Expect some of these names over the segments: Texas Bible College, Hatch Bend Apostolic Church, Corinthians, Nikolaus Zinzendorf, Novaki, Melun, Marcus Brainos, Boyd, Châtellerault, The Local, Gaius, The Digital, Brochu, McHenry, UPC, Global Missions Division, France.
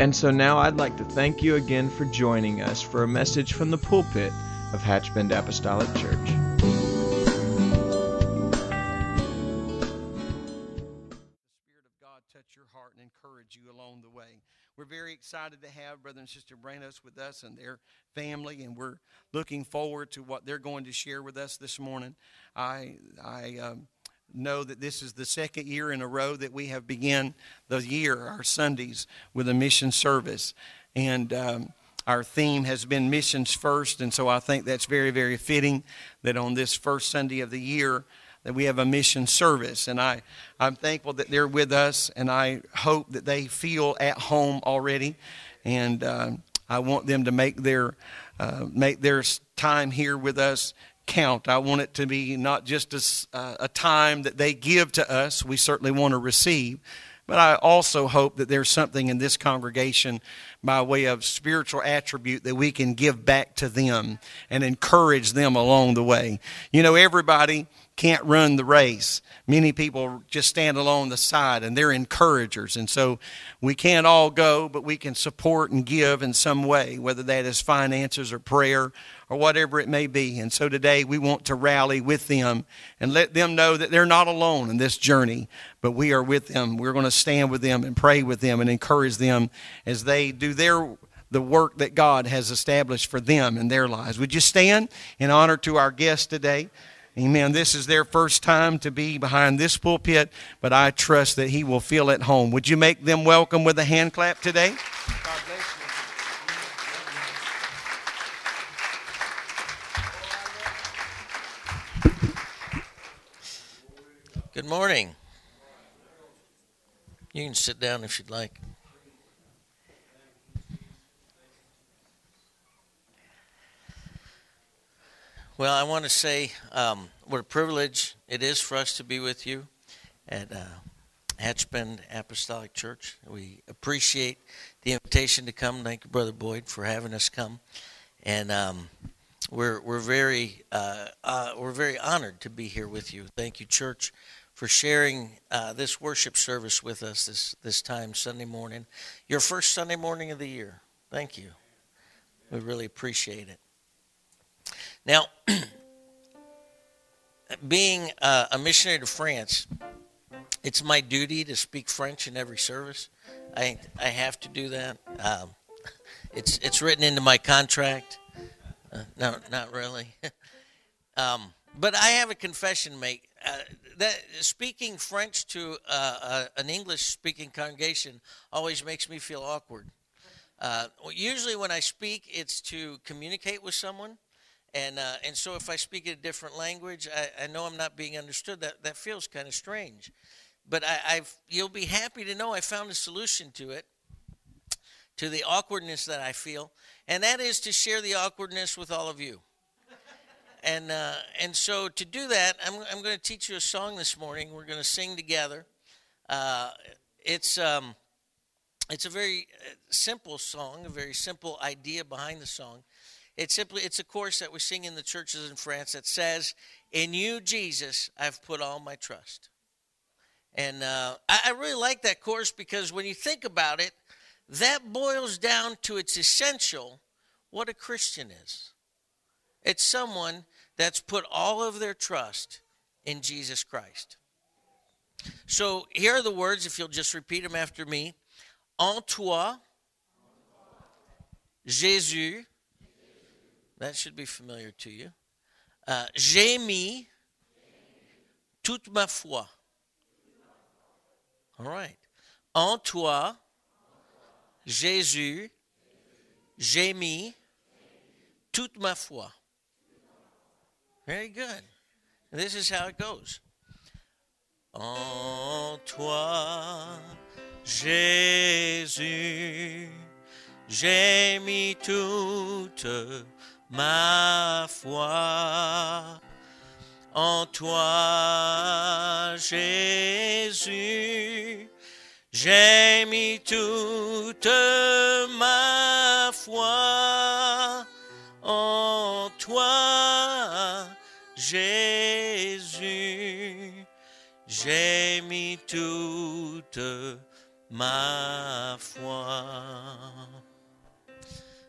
And so now I'd like to thank you again for joining us for a message from the pulpit of Hatch Bend Apostolic Church. The Spirit of God touch your heart and encourage you along the way. We're very excited to have Brother and Sister Brainos with us and their family, and we're looking forward to what they're going to share with us this morning. I know that this is the second year in a row that we have begun the year, our Sundays, with a mission service. And our theme has been missions first, and so I think that's very, very fitting that on this first Sunday of the year that we have a mission service. And I'm thankful that they're with us, and I hope that they feel at home already. And I want them to make their time here with us count. I want it to be not just a time that they give to us. We certainly want to receive, but I also hope that there's something in this congregation by way of spiritual attribute that we can give back to them and encourage them along the way. You know, everybody can't run the race. Many people just stand along the side and they're encouragers. And so we can't all go, but we can support and give in some way, whether that is finances or prayer or whatever it may be. And so today we want to rally with them and let them know that they're not alone in this journey, but we are with them. We're going to stand with them and pray with them and encourage them as they do the work that God has established for them in their lives. Would you stand in honor to our guest today? Amen. This is their first time to be behind this pulpit, but I trust that he will feel at home. Would you make them welcome with a hand clap today? God bless you. Good morning. You can sit down if you'd like. Well, I want to say what a privilege it is for us to be with you at Hatch Bend Apostolic Church. We appreciate the invitation to come. Thank you, Brother Boyd, for having us come, and we're very honored to be here with you. Thank you, Church, for sharing this worship service with us this time Sunday morning, your first Sunday morning of the year. Thank you. We really appreciate it. Now, being a missionary to France, it's my duty to speak French in every service. I have to do that. It's written into my contract. No, not really. But I have a confession to make. That speaking French to an English-speaking congregation always makes me feel awkward. Usually when I speak, it's to communicate with someone. And so if I speak a different language, I know I'm not being understood. That feels kind of strange. But you'll be happy to know I found a solution to it, to the awkwardness that I feel, and that is to share the awkwardness with all of you. And so to do that, I'm going to teach you a song this morning. We're going to sing together. It's a very simple song, a very simple idea behind the song. It's a chorus that we sing in the churches in France that says, "In you, Jesus, I've put all my trust." And I really like that chorus because when you think about it, that boils down to its essential, what a Christian is. It's someone that's put all of their trust in Jesus Christ. So here are the words, if you'll just repeat them after me. En toi, Jésus. That should be familiar to you. J'ai mis toute ma foi. All right. En toi, Jésus, j'ai mis toute ma foi. Very good. And this is how it goes. En toi, Jésus. j'ai mis toute ma foi en toi, Jésus. J'ai mis toute ma foi en toi, Jésus. J'ai mis toute ma foi.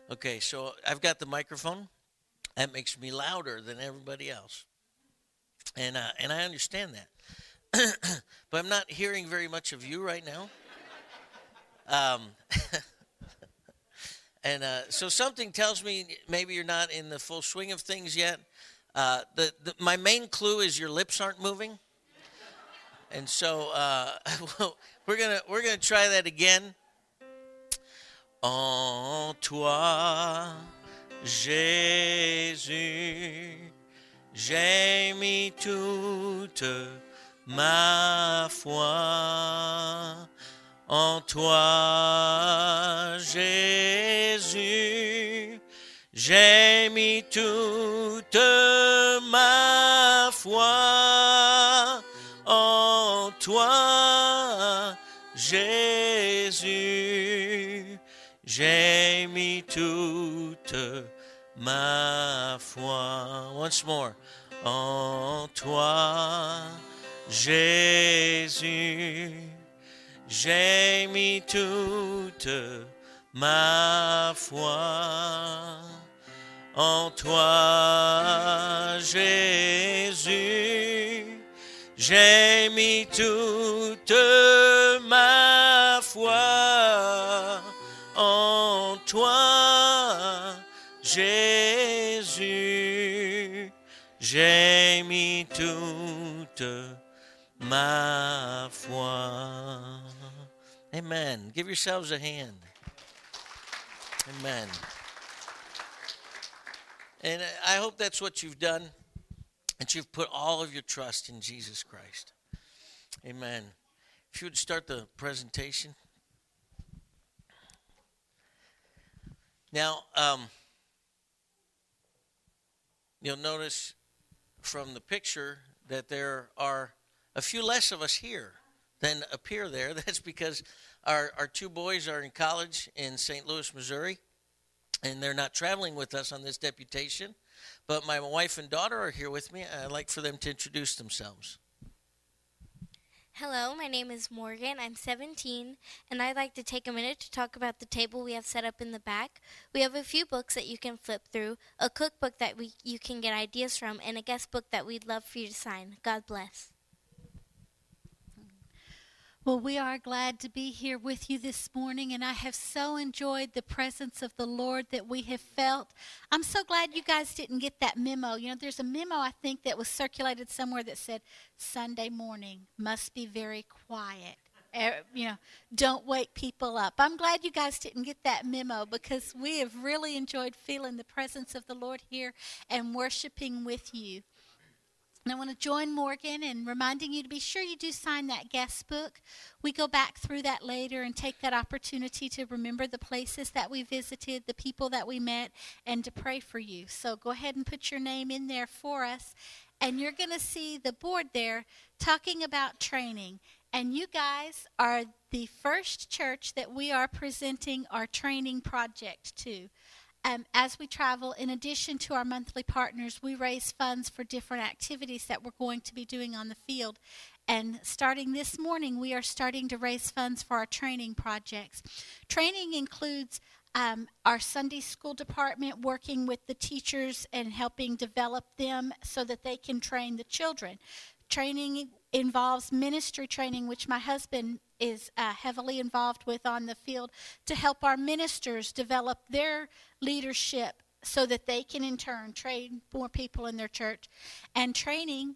Okay, so I've got the microphone. That makes me louder than everybody else. And I understand that. But I'm not hearing very much of you right now. So something tells me maybe you're not in the full swing of things yet. My main clue is your lips aren't moving. And so we're gonna try that again. En toi, Jésus, j'ai mis toute ma foi. En toi, Jésus, j'ai mis toute ma foi. En toi, Jésus, j'ai mis toute ma foi. Once more. En toi, Jésus, j'ai mis toute ma foi. En toi, Jésus, j'ai mis toute ma foi. En toi, Jésus, j'ai mis toute ma foi. Amen. Give yourselves a hand. Amen. And I hope that's what you've done, that you've put all of your trust in Jesus Christ. Amen. If you would start the presentation. Now, you'll notice from the picture that there are a few less of us here than appear there. That's because our two boys are in college in St. Louis, Missouri, and they're not traveling with us on this deputation. But my wife and daughter are here with me. I'd like for them to introduce themselves. Hello, my name is Morgan. I'm 17, and I'd like to take a minute to talk about the table we have set up in the back. We have a few books that you can flip through, a cookbook that you can get ideas from, and a guest book that we'd love for you to sign. God bless. Well, we are glad to be here with you this morning, and I have so enjoyed the presence of the Lord that we have felt. I'm so glad you guys didn't get that memo. You know, there's a memo, I think, that was circulated somewhere that said, Sunday morning must be very quiet. You know, don't wake people up. I'm glad you guys didn't get that memo because we have really enjoyed feeling the presence of the Lord here and worshiping with you. And I want to join Morgan in reminding you to be sure you do sign that guest book. We go back through that later and take that opportunity to remember the places that we visited, the people that we met, and to pray for you. So go ahead and put your name in there for us. And you're going to see the board there talking about training. And you guys are the first church that we are presenting our training project to. As we travel, in addition to our monthly partners, we raise funds for different activities that we're going to be doing on the field. And starting this morning, we are starting to raise funds for our training projects. Training includes our Sunday school department working with the teachers and helping develop them so that they can train the children. Training involves ministry training, which my husband is heavily involved with on the field, to help our ministers develop their leadership so that they can in turn train more people in their church. And training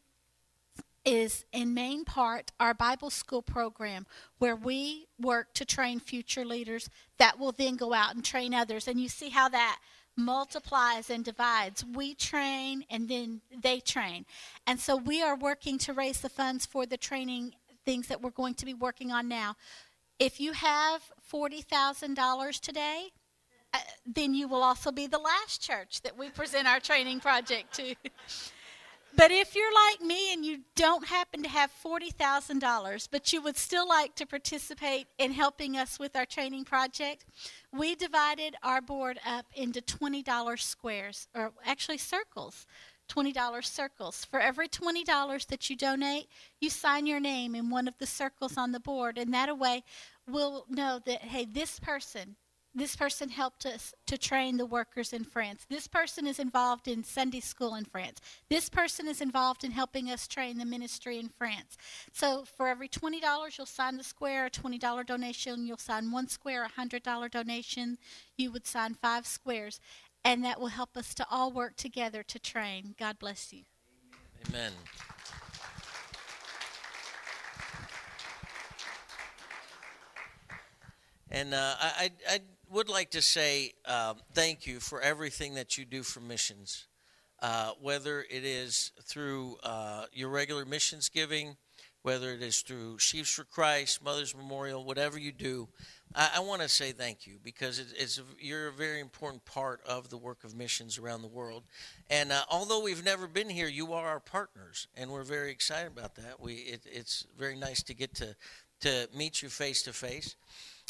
is in main part our Bible school program where we work to train future leaders that will then go out and train others. And you see how that multiplies and divides. We train and then they train. And so we are working to raise the funds for the training things that we're going to be working on now. If you have $40,000 today, then you will also be the last church that we present our training project to. But if you're like me and you don't happen to have $40,000, but you would still like to participate in helping us with our training project, we divided our board up into $20 squares, or actually circles, $20 circles. For every $20 that you donate, you sign your name in one of the circles on the board, and that way we'll know that, hey, this person helped us to train the workers in France. This person is involved in Sunday school in France. This person is involved in helping us train the ministry in France. So for every $20, you'll sign the square. A $20 donation, you'll sign one square. A $100 donation, you would sign 5 squares. And that will help us to all work together to train. God bless you. Amen. And I would like to say thank you for everything that you do for missions, whether it is through your regular missions giving, whether it is through Sheep's for Christ, Mother's Memorial, whatever you do. I want to say thank you because you're a very important part of the work of missions around the world. And although we've never been here, you are our partners, and we're very excited about that. It's very nice to get to meet you face to face.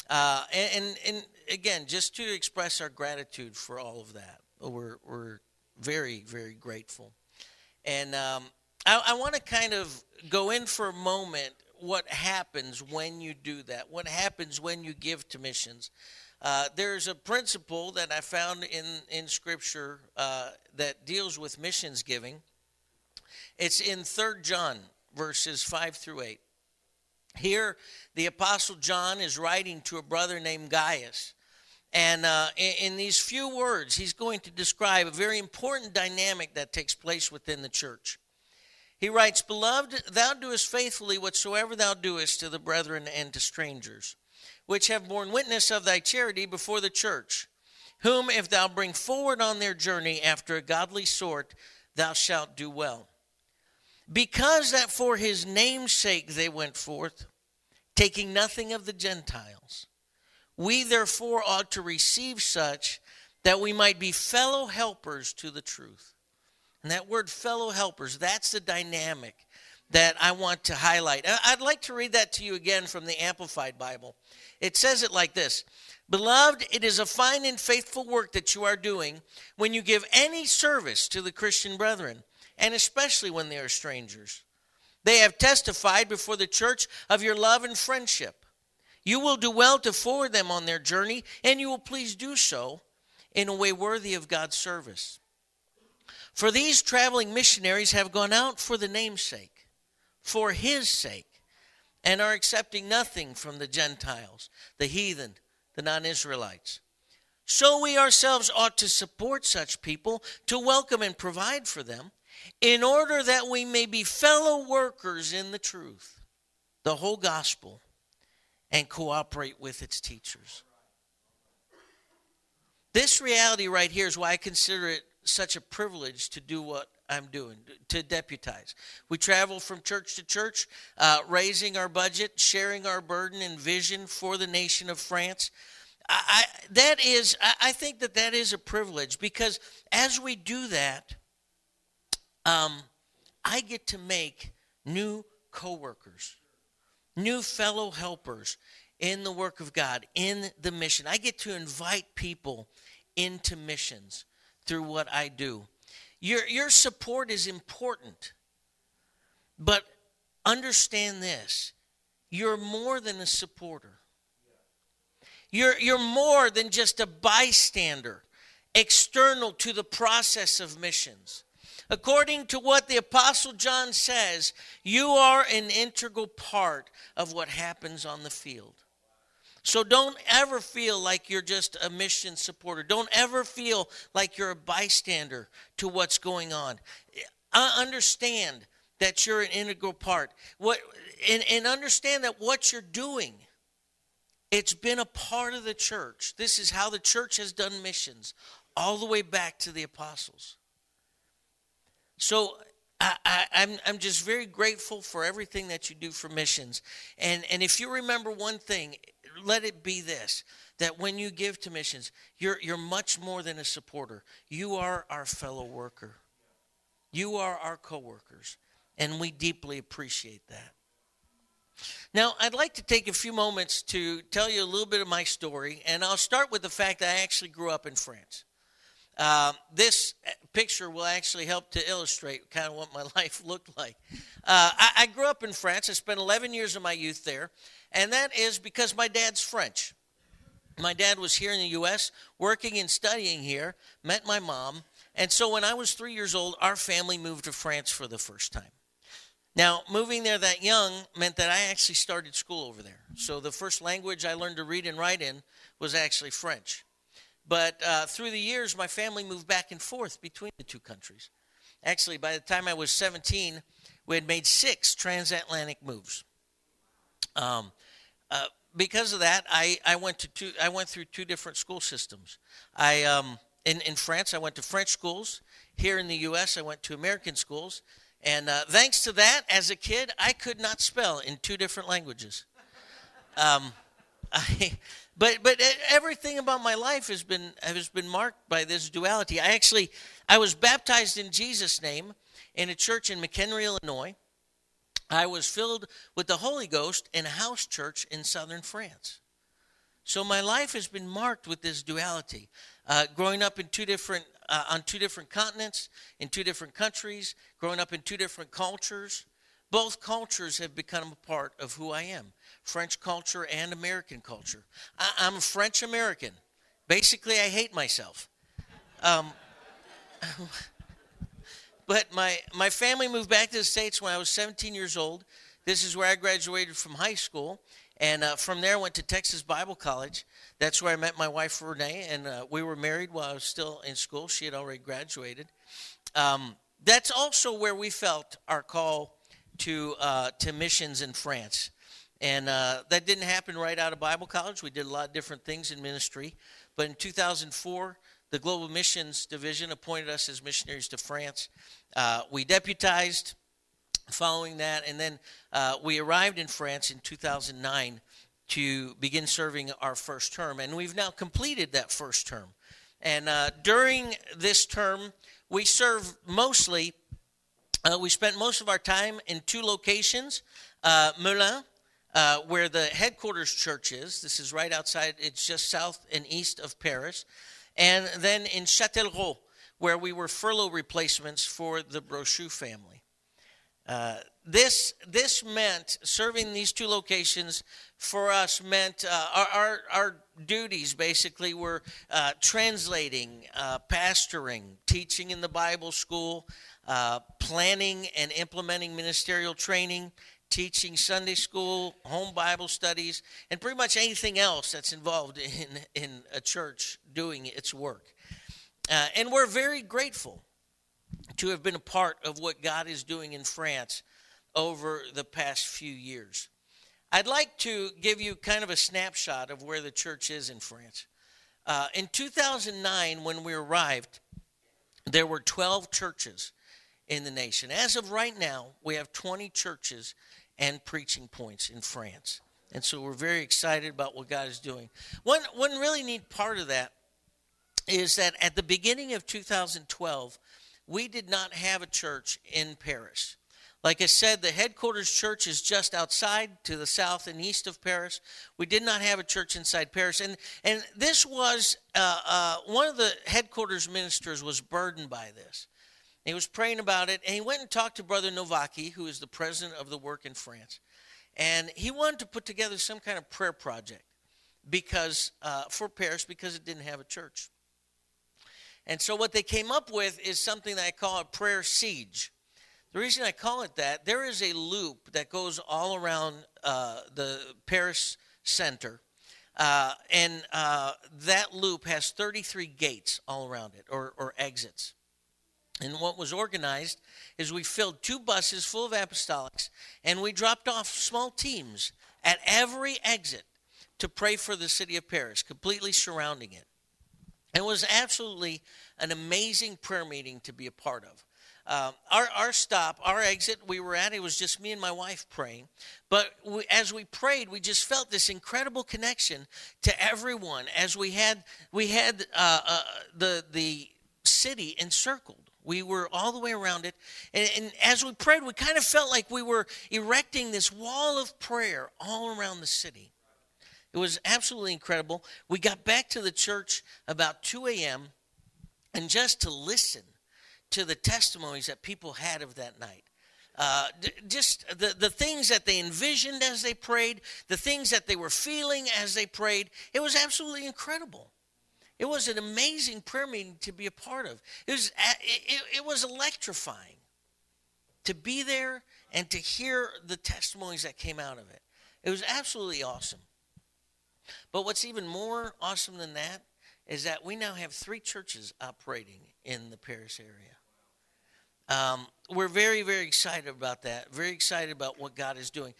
And again, just to express our gratitude for all of that, we're very, very grateful. And I want to kind of go in for a moment what happens when you do that, what happens when you give to missions. There's a principle that I found in Scripture that deals with missions giving. It's in 3 John, verses 5 through 8. Here, the Apostle John is writing to a brother named Gaius. And in these few words, he's going to describe a very important dynamic that takes place within the church. He writes, "Beloved, thou doest faithfully whatsoever thou doest to the brethren and to strangers, which have borne witness of thy charity before the church, whom if thou bring forward on their journey after a godly sort, thou shalt do well. Because that for his name's sake they went forth, taking nothing of the Gentiles. We therefore ought to receive such that we might be fellow helpers to the truth." And that word fellow helpers, that's the dynamic that I want to highlight. I'd like to read that to you again from the Amplified Bible. It says it like this: "Beloved, it is a fine and faithful work that you are doing when you give any service to the Christian brethren, and especially when they are strangers. They have testified before the church of your love and friendship. You will do well to forward them on their journey, and you will please do so in a way worthy of God's service. For these traveling missionaries have gone out for the name's sake, for his sake, and are accepting nothing from the Gentiles, the heathen, the non-Israelites. So we ourselves ought to support such people, to welcome and provide for them, in order that we may be fellow workers in the truth, the whole gospel, and cooperate with its teachers." This reality right here is why I consider it such a privilege to do what I'm doing, to deputize. We travel from church to church, raising our budget, sharing our burden and vision for the nation of France. I think that is a privilege, because as we do that, I get to make new co-workers, new fellow helpers in the work of God, in the mission. I get to invite people into missions through what I do. Your support is important, but understand this: you're more than a supporter. You're more than just a bystander, external to the process of missions. According to what the Apostle John says, you are an integral part of what happens on the field. So don't ever feel like you're just a mission supporter. Don't ever feel like you're a bystander to what's going on. Understand that you're an integral part. And understand that what you're doing, it's been a part of the church. This is how the church has done missions all the way back to the apostles. So I'm just very grateful for everything that you do for missions. And if you remember one thing, let it be this, that when you give to missions, you're much more than a supporter. You are our fellow worker. You are our co-workers, and we deeply appreciate that. Now, I'd like to take a few moments to tell you a little bit of my story, and I'll start with the fact that I actually grew up in France. This picture will actually help to illustrate kind of what my life looked like. I grew up in France. I spent 11 years of my youth there, and that is because my dad's French. My dad was here in the U.S., working and studying here, met my mom, and so when I was 3 years old, our family moved to France for the first time. Now, moving there that young meant that I actually started school over there. So the first language I learned to read and write in was actually French. But through the years, my family moved back and forth between the two countries. Actually, by the time I was 17, we had made 6 transatlantic moves. Because of that, I went through 2 different school systems. In France, I went to French schools. Here in the U.S., I went to American schools. And thanks to that, as a kid, I could not spell in 2 different languages. But everything about my life has been marked by this duality. I was baptized in Jesus' name in a church in McHenry, Illinois. I was filled with the Holy Ghost in a house church in southern France. So my life has been marked with this duality. Growing up in 2 different on 2 different continents, in 2 different countries, growing up in 2 different cultures. Both cultures have become a part of who I am, French culture and American culture. I'm a French-American. Basically, I hate myself. But my family moved back to the States when I was 17 years old. This is where I graduated from high school. And from there, I went to Texas Bible College. That's where I met my wife, Renee, and we were married while I was still in school. She had already graduated. That's also where we felt our call to missions in France. And that didn't happen right out of Bible college. We did a lot of different things in ministry. But in 2004, the Global Missions Division appointed us as missionaries to France. We deputized following that, and then we arrived in France in 2009 to begin serving our first term, and we've now completed that first term. And during this term, we spent most of our time in 2 locations, Melun, where the headquarters church is. This is right outside, it's just south and east of Paris, and then in Châtellerault, where we were furlough replacements for the Brochu family. This meant serving these 2 locations for us meant our duties basically were translating, pastoring, teaching in the Bible school, planning and implementing ministerial training, teaching Sunday school, home Bible studies, and pretty much anything else that's involved in a church doing its work. And we're very grateful to have been a part of what God is doing in France over the past few years. I'd like to give you kind of a snapshot of where the church is in France. In 2009, when we arrived, there were 12 churches in the nation. As of right now, we have 20 churches and preaching points in France. And so we're very excited about what God is doing. One really neat part of that is that at the beginning of 2012, we did not have a church in Paris. Like I said, the headquarters church is just outside to the south and east of Paris. We did not have a church inside Paris. And this was, one of the headquarters ministers was burdened by this. He was praying about it, and he went and talked to Brother Novaki, who is the president of the work in France. And he wanted to put together some kind of prayer project because for Paris, because it didn't have a church. And so what they came up with is something that I call a prayer siege. The reason I call it that, there is a loop that goes all around the Paris center. And that loop has 33 gates all around it, or exits. And what was organized is we filled 2 buses full of apostolics, and we dropped off small teams at every exit to pray for the city of Paris, completely surrounding it. It was absolutely an amazing prayer meeting to be a part of. Our stop, our exit we were at, it was just me and my wife praying. But as we prayed, we just felt this incredible connection to everyone as we had the city encircled. We were all the way around it. And as we prayed, we kind of felt like we were erecting this wall of prayer all around the city. It was absolutely incredible. We got back to the church about 2 a.m. and just to listen to the testimonies that people had of that night. Just the things that they envisioned as they prayed, the things that they were feeling as they prayed. It was absolutely incredible. It was an amazing prayer meeting to be a part of. It was electrifying to be there and to hear the testimonies that came out of it. It was absolutely awesome. But what's even more awesome than that is that we now have 3 churches operating in the Paris area. We're very, very excited about that, very excited about what God is doing.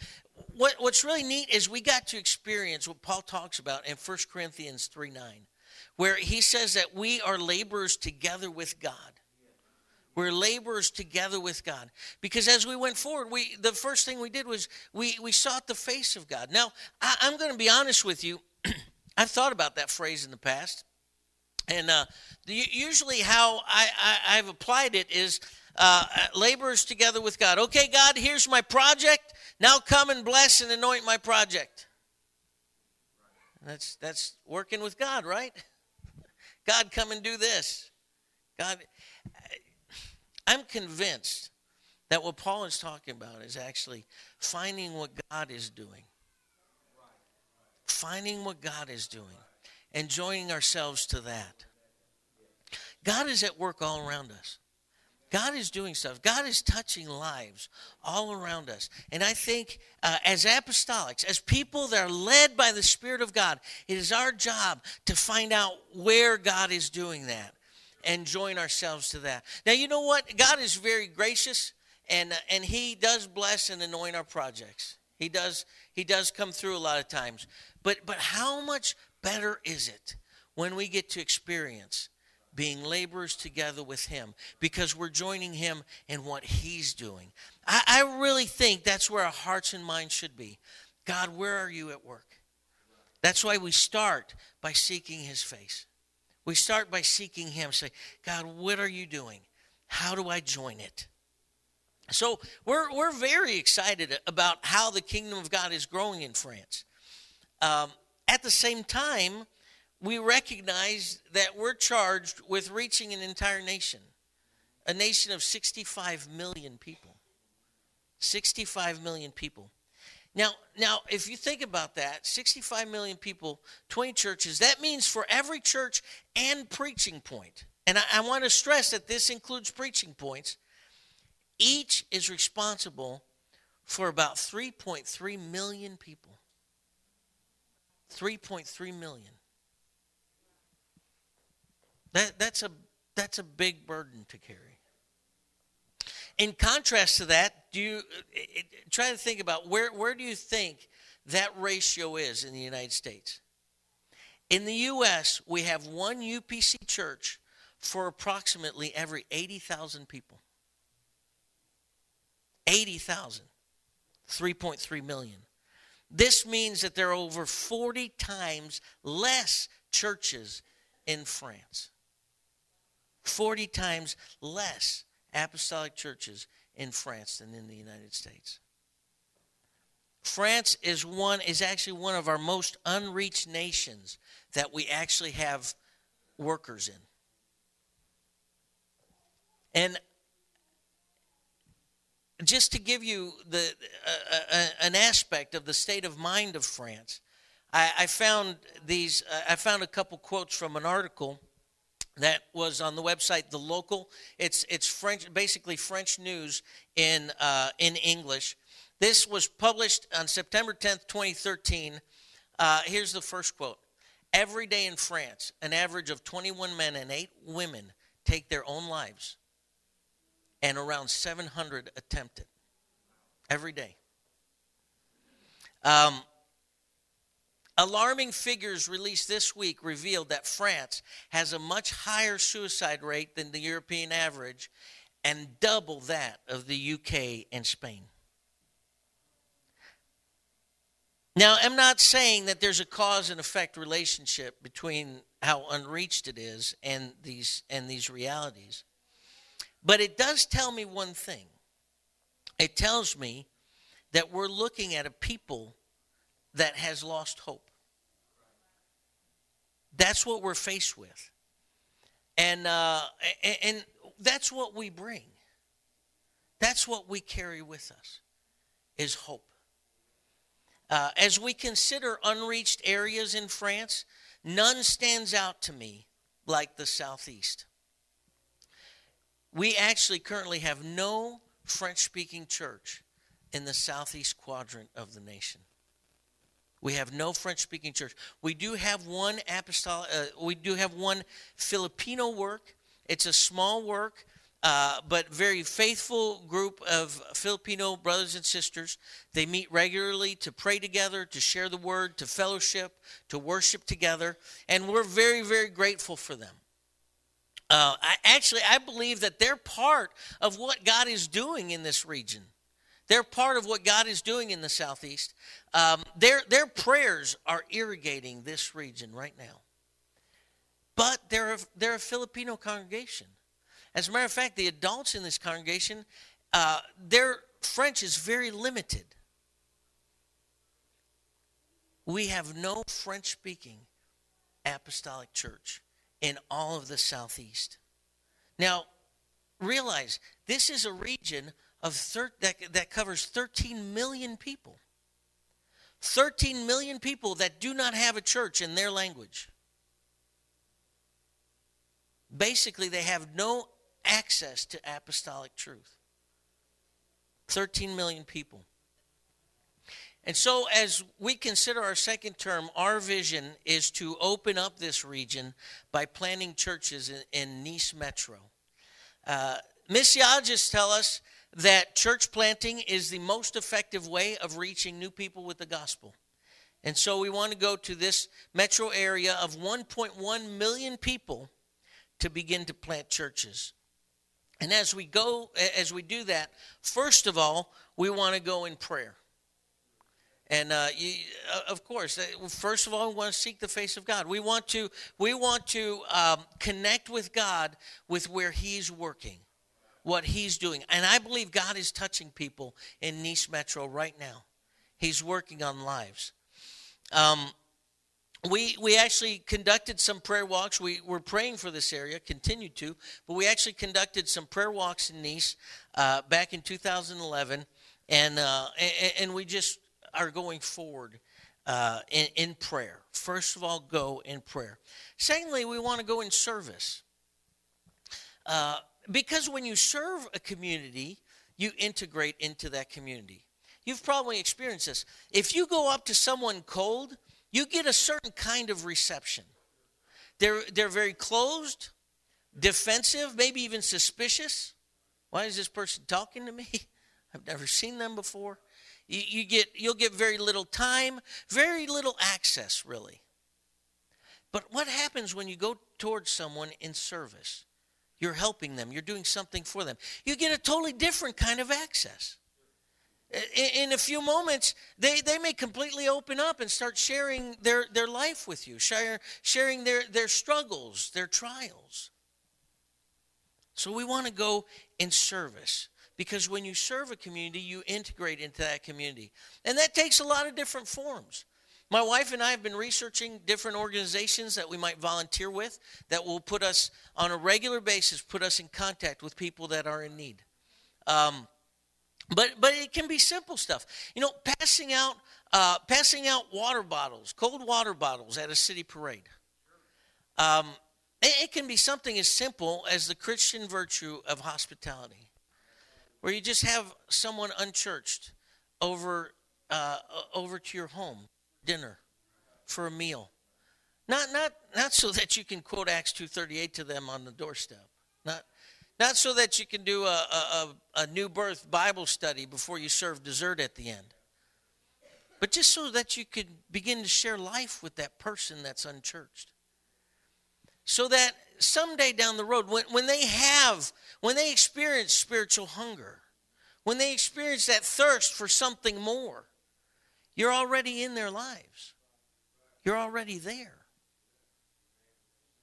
What's really neat is we got to experience what Paul talks about in 1 Corinthians 3:9, where he says that we are laborers together with God. We're laborers together with God. Because as we went forward, the first thing we did was we sought the face of God. Now, I'm going to be honest with you. I've thought about that phrase in the past. And usually how I've applied it is laborers together with God. Okay, God, here's my project. Now come and bless and anoint my project. That's working with God, right? God, come and do this. God... I'm convinced that what Paul is talking about is actually finding what God is doing. Finding what God is doing and joining ourselves to that. God is at work all around us. God is doing stuff. God is touching lives all around us. And I think as apostolics, as people that are led by the Spirit of God, it is our job to find out where God is doing that and join ourselves to that. Now, you know what? God is very gracious, and he does bless and anoint our projects. He does come through a lot of times. But how much better is it when we get to experience being laborers together with him, because we're joining him in what he's doing? I really think that's where our hearts and minds should be. God, where are you at work? That's why we start by seeking his face. We start by seeking him, say, God, what are you doing? How do I join it? So we're very excited about how the kingdom of God is growing in France. At the same time, we recognize that we're charged with reaching an entire nation, a nation of 65 million people. 65 million people. Now, if you think about that, 65 million people, 20 churches, that means for every church and preaching point, and I want to stress that this includes preaching points, each is responsible for about 3.3 million people. 3.3 million. That's a big burden to carry. In contrast to that, do you try to think about where do you think that ratio is in the United States? In the U.S., we have one UPC church for approximately every 80,000 people. 80,000, 3.3 million. This means that there are over 40 times less churches in France. 40 times less apostolic churches in France than in the United States. France is actually one of our most unreached nations that we actually have workers in. And just to give you an aspect of the state of mind of France, I found a couple quotes from an article that was on the website The Local. It's French, basically French news in English. This was published on September 10th, 2013. Here's the first quote. Every day in France, an average of 21 men and 8 women take their own lives, and around 700 attempt it. Every day. Alarming figures released this week revealed that France has a much higher suicide rate than the European average and double that of the UK and Spain. Now, I'm not saying that there's a cause and effect relationship between how unreached it is and these realities. But it does tell me one thing. It tells me that we're looking at a people that has lost hope. That's what we're faced with. And that's what we bring. That's what we carry with us, is hope. As we consider unreached areas in France, none stands out to me like the Southeast. We actually currently have no French-speaking church in the Southeast quadrant of the nation. We have no French-speaking church. We do have one apostolic. We do have one Filipino work. It's a small work, but very faithful group of Filipino brothers and sisters. They meet regularly to pray together, to share the word, to fellowship, to worship together, and we're very, very grateful for them. I believe that they're part of what God is doing in this region. They're part of what God is doing in the Southeast. Their prayers are irrigating this region right now. But they're a Filipino congregation. As a matter of fact, the adults in this congregation, their French is very limited. We have no French-speaking apostolic church in all of the Southeast. Now, realize this is a region that covers 13 million people. 13 million people that do not have a church in their language. Basically, they have no access to apostolic truth. 13 million people. And so as we consider our second term, our vision is to open up this region by planting churches in Nice Metro. Missiologists tell us that church planting is the most effective way of reaching new people with the gospel. And so we want to go to this metro area of 1.1 million people to begin to plant churches. And as we do that, first of all, we want to go in prayer. And of course, first of all, we want to seek the face of God. We want to connect with God with where He's working, what He's doing. And I believe God is touching people in Nice Metro right now. He's working on lives. We actually conducted some prayer walks. We were praying for this area, continue to, but we actually conducted some prayer walks in Nice back in 2011, and we just are going forward in prayer. First of all, go in prayer. Secondly, we want to go in service. Because when you serve a community, you integrate into that community. You've probably experienced this. If you go up to someone cold, you get a certain kind of reception. They're very closed, defensive, maybe even suspicious. Why is this person talking to me? I've never seen them before. You'll get very little time, very little access, really. But what happens when you go towards someone in service? You're helping them. You're doing something for them. You get a totally different kind of access. In a few moments, they may completely open up and start sharing their life with you, sharing their struggles, their trials. So we want to go in service, because when you serve a community, you integrate into that community. And that takes a lot of different forms. My wife and I have been researching different organizations that we might volunteer with that will put us on a regular basis, put us in contact with people that are in need. But it can be simple stuff. You know, passing out water bottles, cold water bottles at a city parade. It can be something as simple as the Christian virtue of hospitality, where you just have someone unchurched over to your home. Dinner, for a meal, not so that you can quote Acts 2:38 to them on the doorstep, not so that you can do a new birth Bible study before you serve dessert at the end, but just so that you could begin to share life with that person that's unchurched. so that someday down the road, when they experience spiritual hunger, when they experience that thirst for something more, you're already in their lives. You're already there.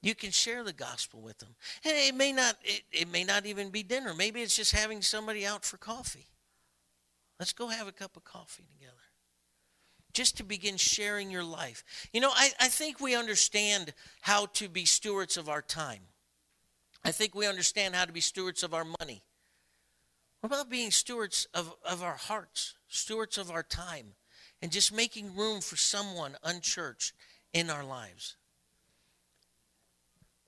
You can share the gospel with them. And it may not even be dinner. Maybe it's just having somebody out for coffee. Let's go have a cup of coffee together. Just to begin sharing your life. You know, I think we understand how to be stewards of our time. I think we understand how to be stewards of our money. What about being stewards of our hearts, stewards of our time, and just making room for someone unchurched in our lives?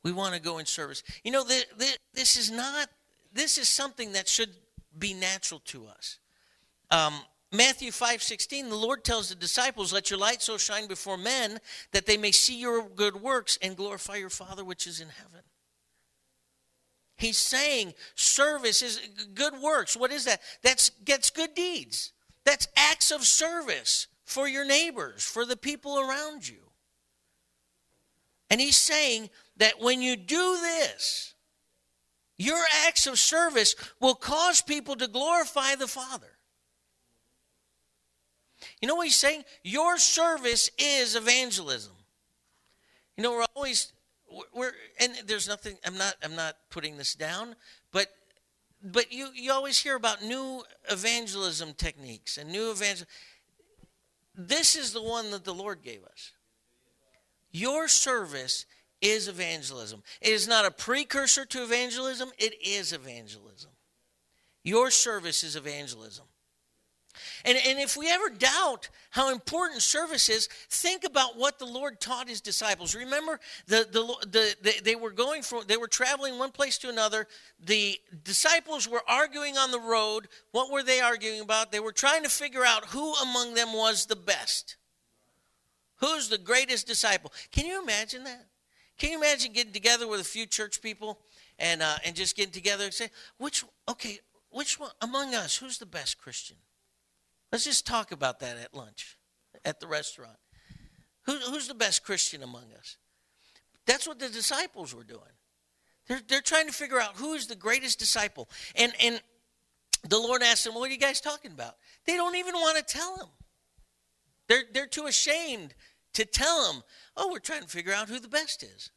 We want to go in service. You know, this is something that should be natural to us. Matthew 5:16, the Lord tells the disciples, "Let your light so shine before men that they may see your good works and glorify your Father which is in heaven." He's saying service is good works. What is that? That's good deeds. That's acts of service for your neighbors, for the people around you. And he's saying that when you do this, your acts of service will cause people to glorify the Father. You know what he's saying? Your service is evangelism. You know, and there's nothing, I'm not putting this down, but you always hear about new evangelism techniques and new evangelism. This is the one that the Lord gave us. Your service is evangelism. It is not a precursor to evangelism. It is evangelism. Your service is evangelism. And if we ever doubt how important service is, think about what the Lord taught his disciples. Remember, they were traveling one place to another. The disciples were arguing on the road. What were they arguing about? They were trying to figure out who among them was the best. Who's the greatest disciple? Can you imagine that? Can you imagine getting together with a few church people and just getting together and say, which one among us, who's the best Christian? Let's just talk about that at lunch, at the restaurant. Who's the best Christian among us? That's what the disciples were doing. They're trying to figure out who is the greatest disciple. And the Lord asked them, "What are you guys talking about?" They don't even want to tell him. They're too ashamed to tell him, "Oh, we're trying to figure out who the best is."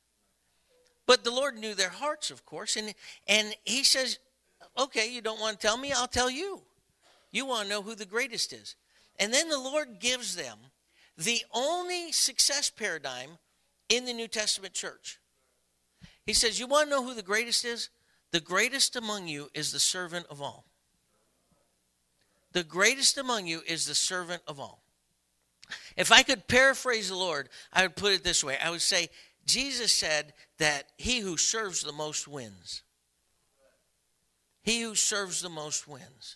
But the Lord knew their hearts, of course, and he says, "Okay, you don't want to tell me? I'll tell you. You want to know who the greatest is." And then the Lord gives them the only success paradigm in the New Testament church. He says, "You want to know who the greatest is? The greatest among you is the servant of all." The greatest among you is the servant of all. If I could paraphrase the Lord, I would put it this way. I would say, Jesus said that he who serves the most wins. He who serves the most wins.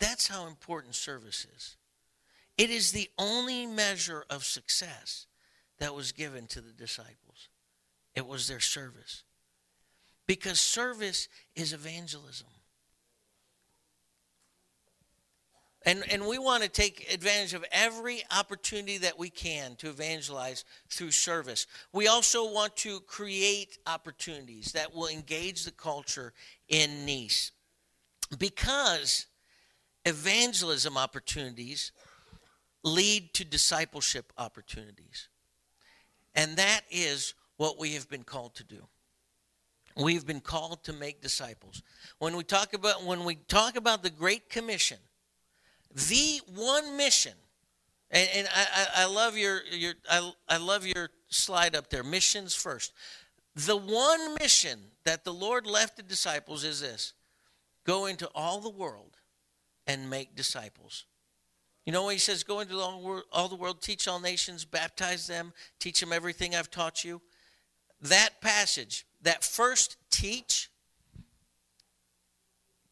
That's how important service is. It is the only measure of success that was given to the disciples. It was their service. Because service is evangelism. And we want to take advantage of every opportunity that we can to evangelize through service. We also want to create opportunities that will engage the culture in Nice. Because evangelism opportunities lead to discipleship opportunities. And that is what we have been called to do. We've been called to make disciples. When we talk about the Great Commission, the one mission, and I love your love your slide up there, missions first. The one mission that the Lord left the disciples is this: go into all the world and make disciples. You know what he says? Go into all the world, teach all nations, baptize them, teach them everything I've taught you. That passage, that first teach,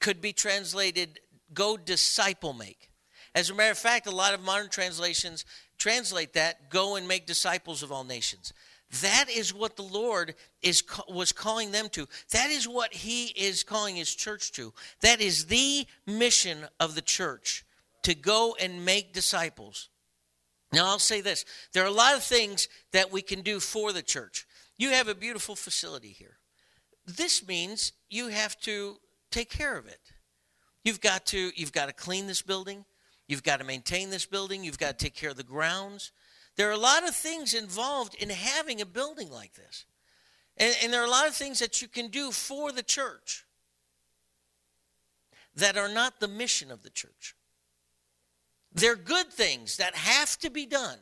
could be translated, go disciple make. As a matter of fact, a lot of modern translations translate that, go and make disciples of all nations. That is what the Lord was calling them to. That is what he is calling his church to. That is the mission of the church, to go and make disciples. Now, I'll say this. There are a lot of things that we can do for the church. You have a beautiful facility here. This means you have to take care of it. You've got to clean this building. You've got to maintain this building. You've got to take care of the grounds. There are a lot of things involved in having a building like this. And there are a lot of things that you can do for the church that are not the mission of the church. They're good things that have to be done.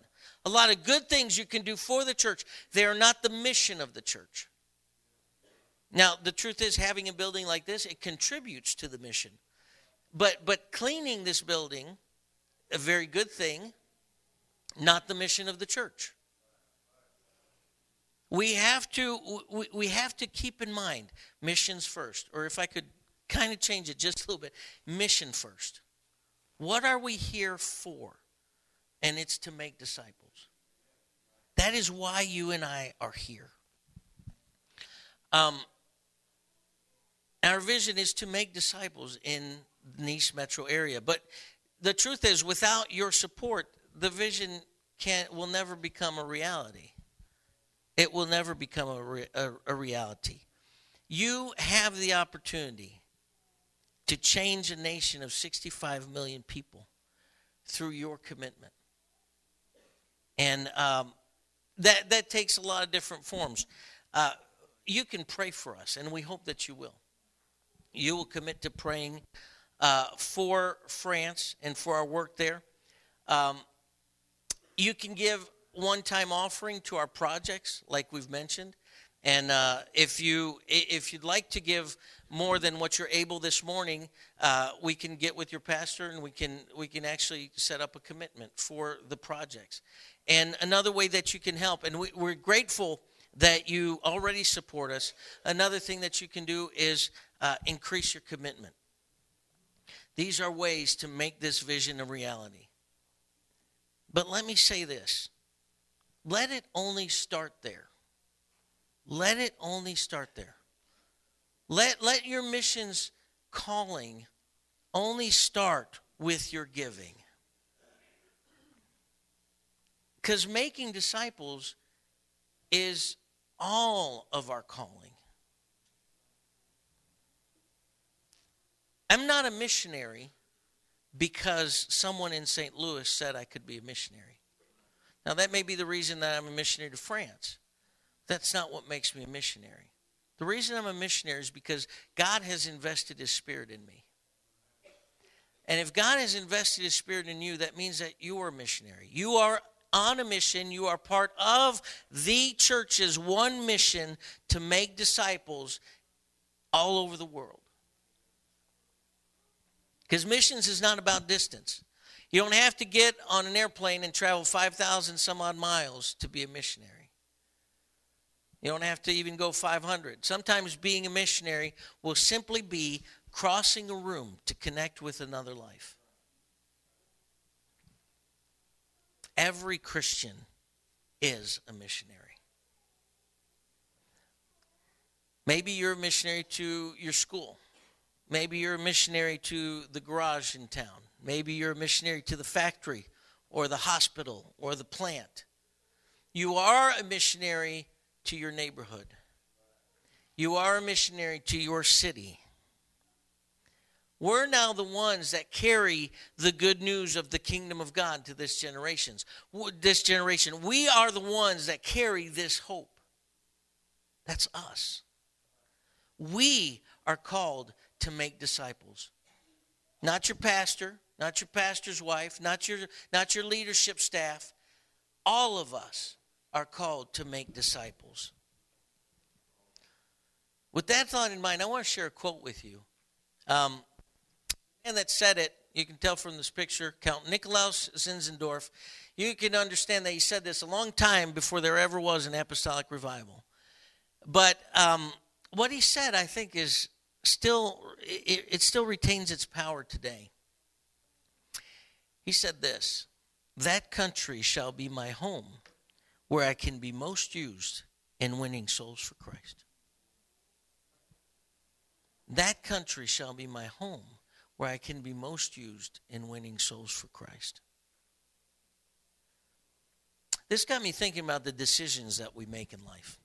A lot of good things you can do for the church. They are not the mission of the church. Now, the truth is, having a building like this, it contributes to the mission. But cleaning this building, a very good thing, not the mission of the church. We have to keep in mind missions first, or if I could kind of change it just a little bit, mission first. What are we here for? And it's to make disciples. That is why you and I are here. Our vision is to make disciples in the East Metro area. But the truth is, without your support, the vision will never become a reality. It will never become a reality. You have the opportunity to change a nation of 65 million people through your commitment. And that takes a lot of different forms. You can pray for us, and we hope that you will. You will commit to praying for France and for our work there. You can give one-time offering to our projects, like we've mentioned. And if you'd like to give more than what you're able this morning, we can get with your pastor, and we can actually set up a commitment for the projects. And another way that you can help, and we're grateful that you already support us. Another thing that you can do is increase your commitment. These are ways to make this vision a reality. But let me say this. Let it only start there. Let it only start there. Let your mission's calling only start with your giving. Because making disciples is all of our calling. I'm not a missionary because someone in St. Louis said I could be a missionary. Now, that may be the reason that I'm a missionary to France. That's not what makes me a missionary. The reason I'm a missionary is because God has invested his spirit in me. And if God has invested his spirit in you, that means that you are a missionary. You are on a mission. You are part of the church's one mission to make disciples all over the world. Because missions is not about distance. You don't have to get on an airplane and travel 5,000 some odd miles to be a missionary. You don't have to even go 500. Sometimes being a missionary will simply be crossing a room to connect with another life. Every Christian is a missionary. Maybe you're a missionary to your school. Maybe you're a missionary to the garage in town. Maybe you're a missionary to the factory or the hospital or the plant. You are a missionary to your neighborhood. You are a missionary to your city. We're now the ones that carry the good news of the kingdom of God to this generation. We are the ones that carry this hope. That's us. We are called to make disciples. Not your pastor, not your pastor's wife, not your leadership staff. All of us are called to make disciples. With that thought in mind, I want to share a quote with you. And that said it, you can tell from this picture, Count Nikolaus Zinzendorf. You can understand that he said this a long time before there ever was an apostolic revival. But what he said, I think, is still, it still retains its power today. He said this: "That country shall be my home, where I can be most used in winning souls for Christ." That country shall be my home, where I can be most used in winning souls for Christ. This got me thinking about the decisions that we make in life.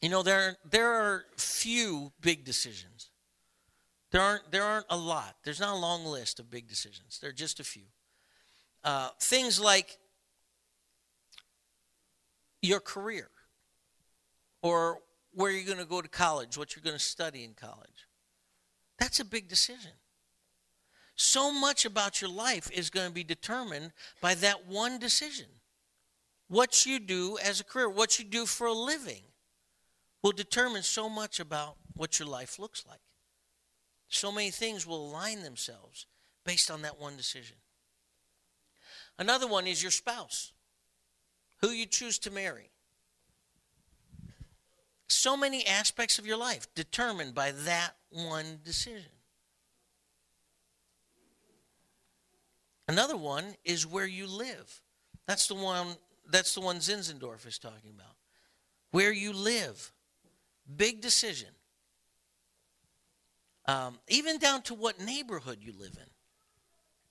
You know, there are few big decisions. There aren't a lot. There's not a long list of big decisions. There are just a few. Things like your career, or where you're going to go to college, what you're going to study in college. That's a big decision. So much about your life is going to be determined by that one decision. What you do as a career, what you do for a living, will determine so much about what your life looks like. So many things will align themselves based on that one decision. Another one is your spouse, who you choose to marry. So many aspects of your life determined by that one decision. Another one is where you live. That's the one Zinzendorf is talking about. Where you live. Big decision. Even down to what neighborhood you live in.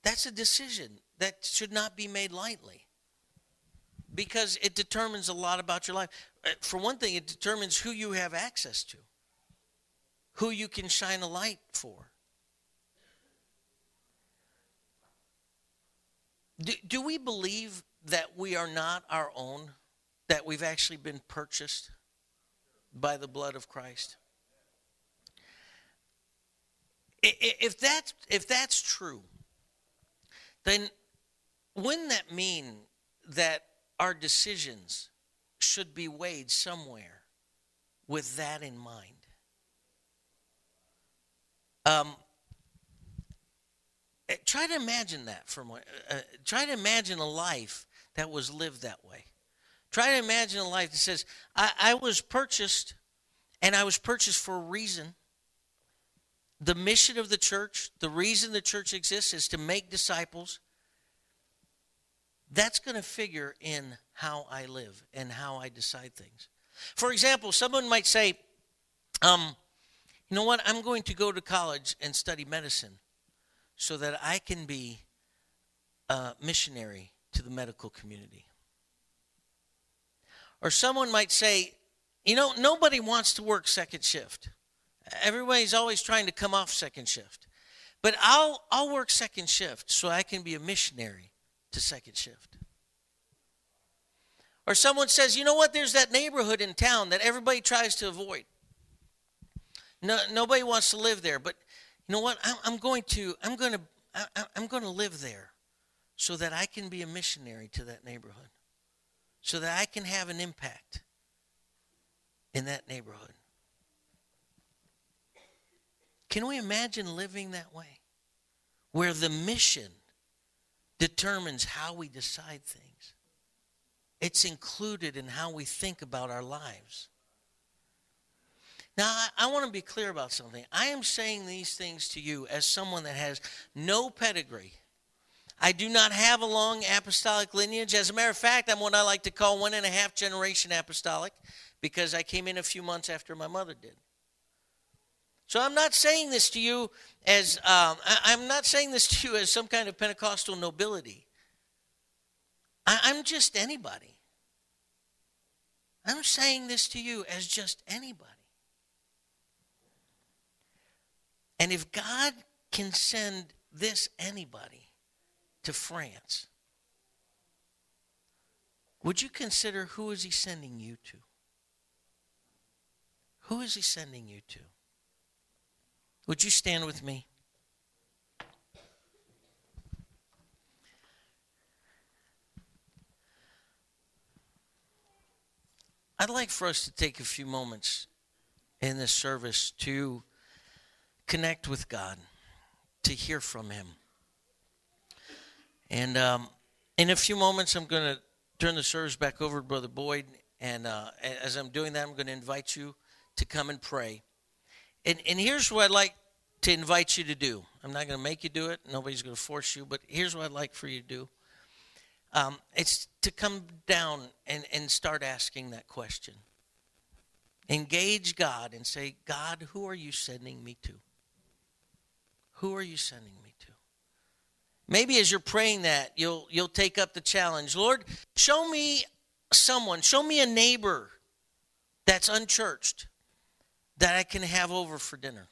That's a decision that should not be made lightly, because it determines a lot about your life. For one thing, it determines who you have access to, who you can shine a light for. Do we believe that we are not our own, that we've actually been purchased by the blood of Christ? If that's true, then wouldn't that mean that our decisions should be weighed somewhere with that in mind? Try to imagine that for a moment. Try to imagine a life that was lived that way. Try to imagine a life that says, I was purchased, and I was purchased for a reason. The mission of the church, the reason the church exists, is to make disciples. That's going to figure in how I live and how I decide things. For example, someone might say, you know what, I'm going to go to college and study medicine so that I can be a missionary to the medical community. Or someone might say, you know, nobody wants to work second shift. Everybody's always trying to come off second shift. But I'll work second shift so I can be a missionary to second shift. Or someone says, you know what, there's that neighborhood in town that everybody tries to avoid. No, nobody wants to live there, but you know what, I'm going to live there so that I can be a missionary to that neighborhood, so that I can have an impact in that neighborhood. Can we imagine living that way, where the mission determines how we decide things? It's included in how we think about our lives. Now, I want to be clear about something. I am saying these things to you as someone that has no pedigree. I do not have a long apostolic lineage. As a matter of fact, I'm what I like to call 1.5 generation apostolic, because I came in a few months after my mother did. So I'm not saying this to you as I'm not saying this to you as some kind of Pentecostal nobility. I'm just anybody. I'm saying this to you as just anybody. And if God can send this anybody to France, would you consider who is he sending you to? Who is he sending you to? Would you stand with me? I'd like for us to take a few moments in this service to connect with God, to hear from him. And in a few moments, I'm going to turn the service back over to Brother Boyd. And as I'm doing that, I'm going to invite you to come and pray. And here's what I'd like to invite you to do. I'm not going to make you do it. Nobody's going to force you. But here's what I'd like for you to do. It's to come down and start asking that question. Engage God and say, God, who are you sending me to? Who are you sending me to? Maybe as you're praying that, you'll take up the challenge. Lord, show me someone. Show me a neighbor that's unchurched that I can have over for dinner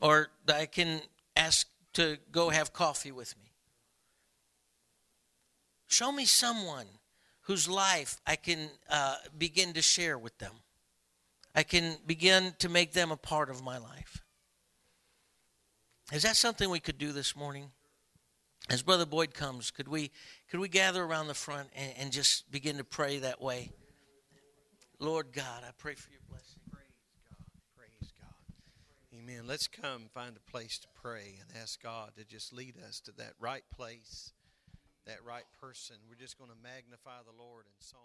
or that I can ask to go have coffee with me. Show me someone whose life I can begin to share with them. I can begin to make them a part of my life. Is that something we could do this morning? As Brother Boyd comes, could we gather around the front and just begin to pray that way? Lord God, I pray for your blessing. Praise God. Amen. Let's come find a place to pray and ask God to just lead us to that right place, that right person. We're just going to magnify the Lord in song.